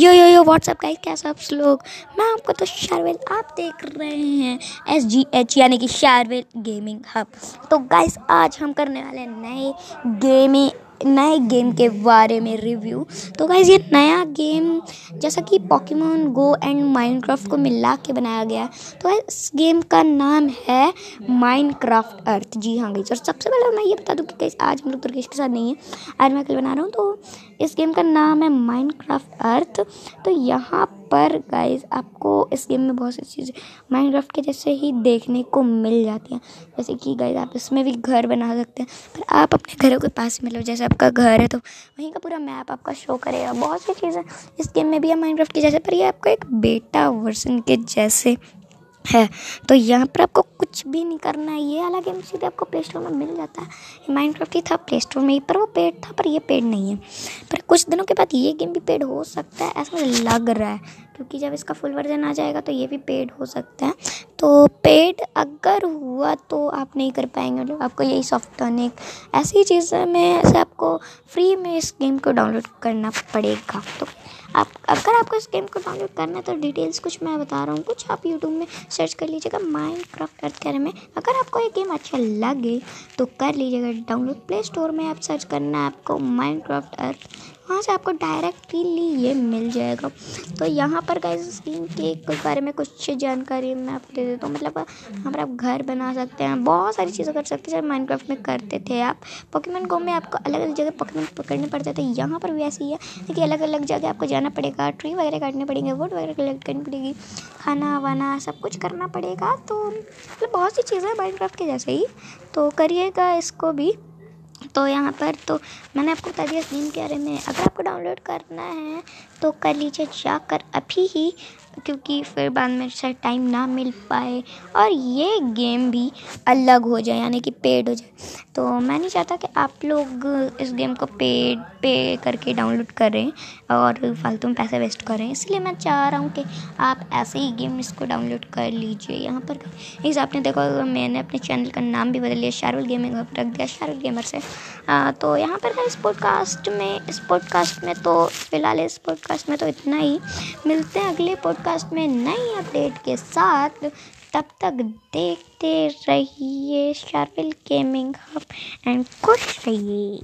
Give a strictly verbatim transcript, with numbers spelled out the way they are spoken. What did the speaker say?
यो यो यो WhatsApp guys, कैसे आप लोग। मैं आपको तो शार्वेल, आप देख रहे हैं एस जी एच यानी कि शार्वेल गेमिंग हब। तो गाइस आज हम करने वाले नए गेम नए गेम के बारे में रिव्यू। तो गाइस ये नया गेम जैसा कि पोकेमॉन गो एंड माइनक्राफ्ट को मिला के बनाया गया है। तो इस गेम का नाम है माइनक्राफ्ट अर्थ। जी हाँ गाइस, और सबसे पहले मैं ये बता दूं कि गाइस आज हम लोग दुर्गेश के साथ नहीं है, आज मैं अकेले बना रहा हूँ। तो इस गेम का नाम है माइनक्राफ्ट अर्थ। तो यहाँ पर गाइस आपको इस गेम में बहुत सी चीज़ें माइनक्राफ्ट के जैसे ही देखने को मिल जाती हैं, जैसे कि गाइस आप इसमें भी घर बना सकते हैं। पर आप अपने घरों के पास, मतलब जैसे आपका घर है तो वहीं का पूरा मैप आपका शो करेगा। बहुत सी चीज़ें इस गेम में भी है माइनक्राफ्ट के जैसे, पर ये आपका एक बेटा वर्जन के जैसे है। तो यहाँ पर आपको कुछ भी नहीं करना है। ये वाला गेम सीधे आपको प्ले स्टोर में मिल जाता है। माइनक्राफ्ट ही था प्ले स्टोर में ही, पर वो पेड था, पर ये पेड नहीं है। पर कुछ दिनों के बाद ये गेम भी पेड हो सकता है, ऐसा मुझे लग रहा है, क्योंकि जब इसका फुल वर्जन आ जाएगा तो ये भी पेड हो सकता है। तो पेड अगर हुआ तो आप नहीं कर पाएंगे, मतलब आपको यही सॉफ्ट टॉनिक ऐसी चीज़ों में ऐसे आपको फ्री में इस गेम को डाउनलोड करना पड़ेगा। तो आप अगर आपको इस गेम को डाउनलोड करना है तो डिटेल्स कुछ मैं बता रहा हूँ, कुछ आप यूट्यूब में सर्च कर लीजिएगा माइनक्राफ्ट अर्थ के बारे में। अगर आपको ये गेम अच्छा लगे तो कर लीजिएगा डाउनलोड। प्ले स्टोर में आप सर्च करना है आपको माइनक्राफ्ट अर्थ, वहाँ से आपको डायरेक्टली ये मिल जाएगा। तो यहाँ पर गाइस इस गेम के बारे में कुछ जानकारी मैं आपको दे देता हूँ। मतलब यहाँ पर आप घर बना सकते हैं, बहुत सारी चीज़ें कर सकते हैं जैसे माइनक्राफ्ट में करते थे आप। पोकेमॉन गो में आपको अलग अलग जगह पोकेमॉन पकड़ने पड़ते थे, यहाँ पर भी ऐसी है, लेकिन अलग अलग जगह आपको जाना पड़ेगा, ट्री वगैरह काटने पड़ेंगे, वुड वगैरह कलेक्ट करनी पड़ेगी, खाना वाना सब कुछ करना पड़ेगा। तो मतलब बहुत सी चीज़ें हैं माइनक्राफ्ट के जैसे ही, तो करिएगा इसको भी। तो यहाँ पर तो मैंने आपको बता दिया इस गेम के बारे में। अगर आपको डाउनलोड करना है तो कर लीजिए जाकर अभी ही, क्योंकि फिर बाद में शायद टाइम ना मिल पाए और ये गेम भी अलग हो जाए, यानी कि पेड हो जाए। तो मैं नहीं चाहता कि आप लोग इस गेम को पेड पे करके डाउनलोड करें और फालतू में पैसे वेस्ट करें, इसलिए मैं चाह रहा हूँ कि आप ऐसे ही गेम इसको डाउनलोड कर लीजिए। यहाँ पर इस आपने देखा मैंने अपने चैनल का नाम भी बदल लिया, शार्वेल गेमिंग हब रख दिया शार्वेल गेमर से। आ, तो यहाँ पर मैं इस पॉडकास्ट में इस पॉडकास्ट में तो फ़िलहाल इस पॉडकास्ट में तो इतना ही। मिलते हैं अगले पॉडकास्ट में नई अपडेट के साथ। तब तक देखते रहिए शार्वेल गेमिंग हब एंड खुश रहिए।